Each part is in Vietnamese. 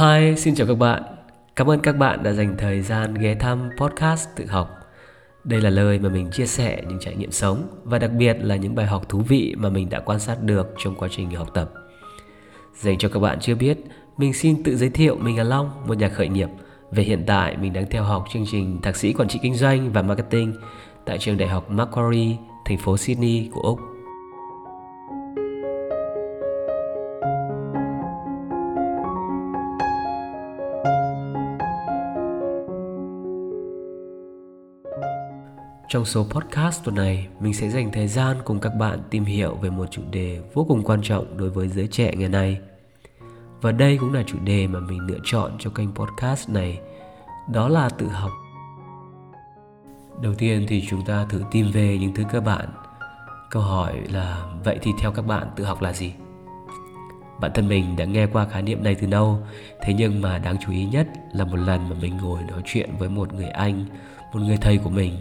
Hi, xin chào các bạn. Cảm ơn các bạn đã dành thời gian ghé thăm podcast Tự Học. Đây là nơi mà mình chia sẻ những trải nghiệm sống và đặc biệt là những bài học thú vị mà mình đã quan sát được trong quá trình học tập. Dành cho các bạn chưa biết, mình xin tự giới thiệu mình là Long, một nhà khởi nghiệp. Về hiện tại, mình đang theo học chương trình Thạc sĩ Quản trị Kinh doanh và Marketing tại trường đại học Macquarie, thành phố Sydney của Úc. Trong số podcast tuần này, mình sẽ dành thời gian cùng các bạn tìm hiểu về một chủ đề vô cùng quan trọng đối với giới trẻ ngày nay. Và đây cũng là chủ đề mà mình lựa chọn cho kênh podcast này, đó là tự học. Đầu tiên thì chúng ta thử tìm về những thứ cơ bản. Câu hỏi là, vậy thì theo các bạn tự học là gì? Bản thân mình đã nghe qua khái niệm này từ đâu, thế nhưng mà đáng chú ý nhất là một lần mà mình ngồi nói chuyện với một người anh, một người thầy của mình.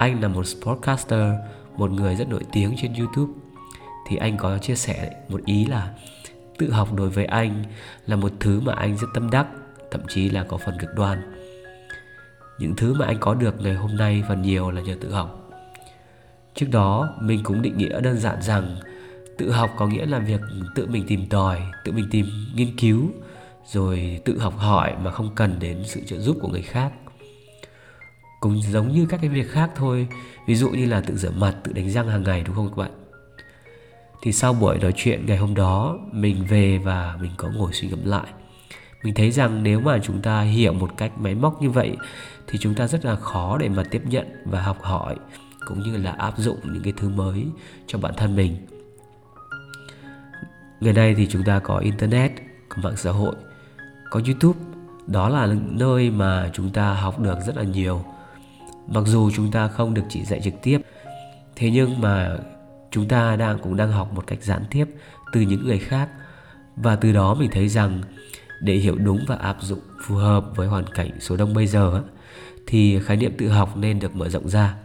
Anh là một podcaster, một người rất nổi tiếng trên YouTube. Thì anh có chia sẻ một ý là tự học đối với anh là một thứ mà anh rất tâm đắc, thậm chí là có phần cực đoan. Những thứ mà anh có được ngày hôm nay phần nhiều là nhờ tự học. Trước đó, mình cũng định nghĩa đơn giản rằng tự học có nghĩa là việc tự mình tìm tòi, tự mình tìm nghiên cứu, rồi tự học hỏi mà không cần đến sự trợ giúp của người khác. Cũng giống như các cái việc khác thôi, ví dụ như là tự rửa mặt, tự đánh răng hàng ngày, đúng không các bạn? Thì sau buổi nói chuyện ngày hôm đó, mình về và mình có ngồi suy ngẫm lại. Mình thấy rằng nếu mà chúng ta hiểu một cách máy móc như vậy thì chúng ta rất là khó để mà tiếp nhận và học hỏi, cũng như là áp dụng những cái thứ mới cho bản thân mình. Ngày nay thì chúng ta có Internet, có mạng xã hội, có YouTube. Đó là nơi mà chúng ta học được rất là nhiều. Mặc dù chúng ta không được chỉ dạy trực tiếp, thế nhưng mà chúng ta cũng đang học một cách gián tiếp từ những người khác. Và từ đó mình thấy rằng để hiểu đúng và áp dụng phù hợp với hoàn cảnh số đông bây giờ thì khái niệm tự học nên được mở rộng ra.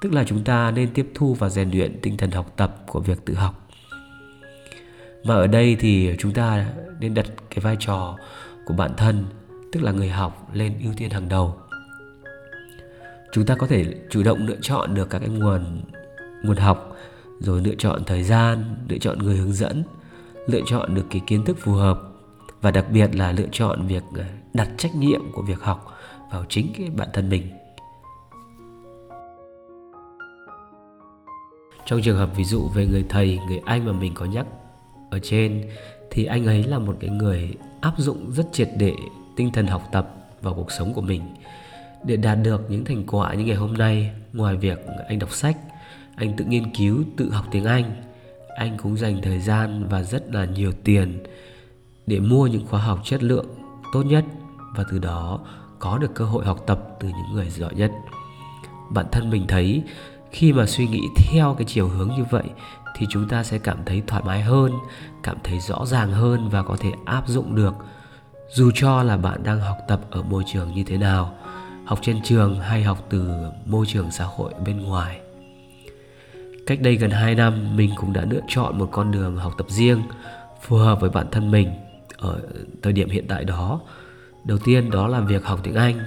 Tức là chúng ta nên tiếp thu và rèn luyện tinh thần học tập của việc tự học. Mà ở đây thì chúng ta nên đặt cái vai trò của bản thân, tức là người học, lên ưu tiên hàng đầu. Chúng ta có thể chủ động lựa chọn được các cái nguồn học, rồi lựa chọn thời gian, lựa chọn người hướng dẫn, lựa chọn được cái kiến thức phù hợp, và đặc biệt là lựa chọn việc đặt trách nhiệm của việc học vào chính cái bản thân mình. Trong trường hợp ví dụ về người thầy, người anh mà mình có nhắc ở trên, thì anh ấy là một cái người áp dụng rất triệt để tinh thần học tập vào cuộc sống của mình. Để đạt được những thành quả như ngày hôm nay, ngoài việc anh đọc sách, anh tự nghiên cứu, tự học tiếng Anh cũng dành thời gian và rất là nhiều tiền để mua những khóa học chất lượng tốt nhất, và từ đó có được cơ hội học tập từ những người giỏi nhất. Bản thân mình thấy khi mà suy nghĩ theo cái chiều hướng như vậy thì chúng ta sẽ cảm thấy thoải mái hơn, cảm thấy rõ ràng hơn và có thể áp dụng được, dù cho là bạn đang học tập ở môi trường như thế nào, học trên trường hay học từ môi trường xã hội bên ngoài. Cách đây gần 2 năm, mình cũng đã lựa chọn một con đường học tập riêng phù hợp với bản thân mình ở thời điểm hiện tại đó. Đầu tiên đó là việc học tiếng Anh,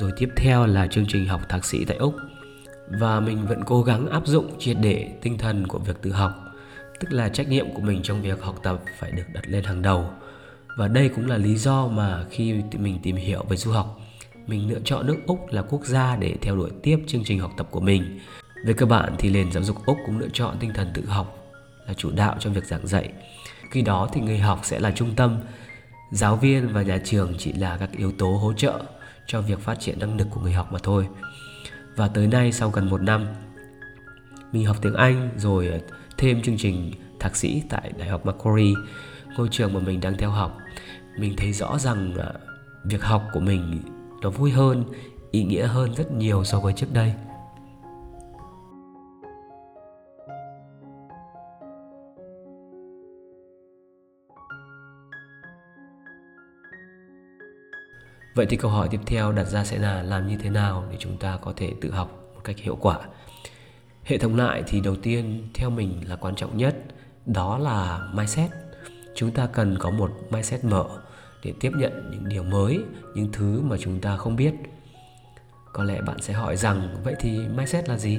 rồi tiếp theo là chương trình học thạc sĩ tại Úc. Và mình vẫn cố gắng áp dụng triệt để tinh thần của việc tự học, tức là trách nhiệm của mình trong việc học tập phải được đặt lên hàng đầu. Và đây cũng là lý do mà khi mình tìm hiểu về du học, mình lựa chọn nước Úc là quốc gia để theo đuổi tiếp chương trình học tập của mình. Về cơ bản thì nền giáo dục Úc cũng lựa chọn tinh thần tự học là chủ đạo trong việc giảng dạy. Khi đó thì người học sẽ là trung tâm, giáo viên và nhà trường chỉ là các yếu tố hỗ trợ cho việc phát triển năng lực của người học mà thôi. Và tới nay, sau gần 1 năm, mình học tiếng Anh rồi thêm chương trình thạc sĩ tại Đại học Macquarie, ngôi trường mà mình đang theo học. Mình thấy rõ rằng việc học của mình nó vui hơn, ý nghĩa hơn rất nhiều so với trước đây. Vậy thì câu hỏi tiếp theo đặt ra sẽ là làm như thế nào để chúng ta có thể tự học một cách hiệu quả? Hệ thống lại thì đầu tiên theo mình là quan trọng nhất, đó là mindset. Chúng ta cần có một mindset mở để tiếp nhận những điều mới, những thứ mà chúng ta không biết. Có lẽ bạn sẽ hỏi rằng, vậy thì mindset là gì?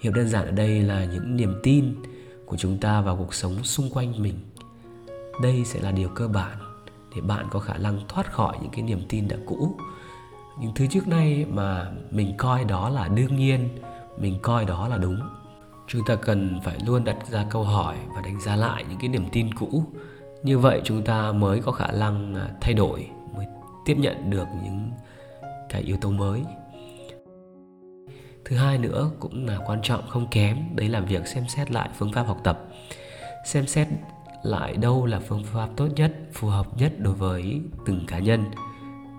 Hiểu đơn giản ở đây là những niềm tin của chúng ta vào cuộc sống xung quanh mình. Đây sẽ là điều cơ bản để bạn có khả năng thoát khỏi những cái niềm tin đã cũ, những thứ trước nay mà mình coi đó là đương nhiên, mình coi đó là đúng. Chúng ta cần phải luôn đặt ra câu hỏi và đánh giá lại những cái niềm tin cũ. Như vậy chúng ta mới có khả năng thay đổi, mới tiếp nhận được những cái yếu tố mới. Thứ hai nữa cũng là quan trọng không kém, đấy là việc xem xét lại phương pháp học tập. Xem xét lại đâu là phương pháp tốt nhất, phù hợp nhất đối với từng cá nhân.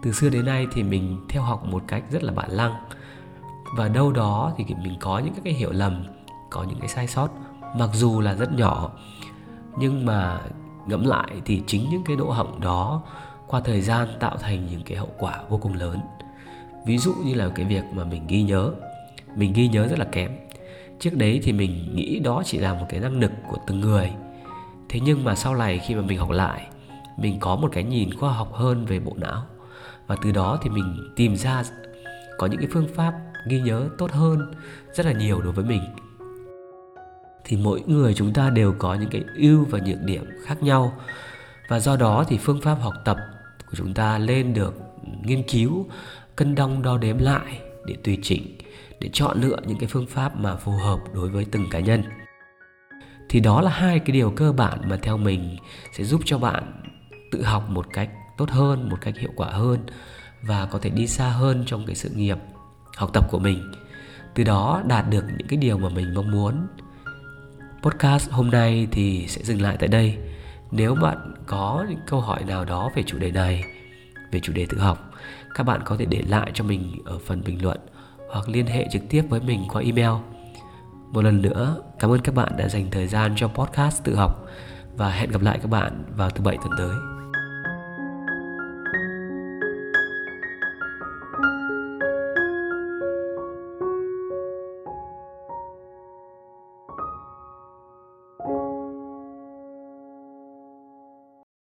Từ xưa đến nay thì mình theo học một cách rất là bản năng. Và đâu đó thì mình có những cái hiểu lầm, có những cái sai sót, mặc dù là rất nhỏ. Nhưng mà ngẫm lại thì chính những cái lỗ hổng đó qua thời gian tạo thành những cái hậu quả vô cùng lớn. Ví dụ như là cái việc mà mình ghi nhớ rất là kém. Trước đấy thì mình nghĩ đó chỉ là một cái năng lực của từng người. Thế nhưng mà sau này khi mà mình học lại, mình có một cái nhìn khoa học hơn về bộ não. Và từ đó thì mình tìm ra có những cái phương pháp ghi nhớ tốt hơn rất là nhiều đối với mình. Thì mỗi người chúng ta đều có những cái ưu và nhược điểm khác nhau. Và do đó thì phương pháp học tập của chúng ta lên được nghiên cứu, cân đong đo đếm lại để tùy chỉnh, để chọn lựa những cái phương pháp mà phù hợp đối với từng cá nhân. Thì đó là hai cái điều cơ bản mà theo mình sẽ giúp cho bạn tự học một cách tốt hơn, một cách hiệu quả hơn và có thể đi xa hơn trong cái sự nghiệp học tập của mình. Từ đó đạt được những cái điều mà mình mong muốn. Podcast hôm nay thì sẽ dừng lại tại đây. Nếu bạn có những câu hỏi nào đó về chủ đề này, về chủ đề tự học, các bạn có thể để lại cho mình ở phần bình luận hoặc liên hệ trực tiếp với mình qua email. Một lần nữa, cảm ơn các bạn đã dành thời gian cho podcast tự học và hẹn gặp lại các bạn vào thứ Bảy tuần tới.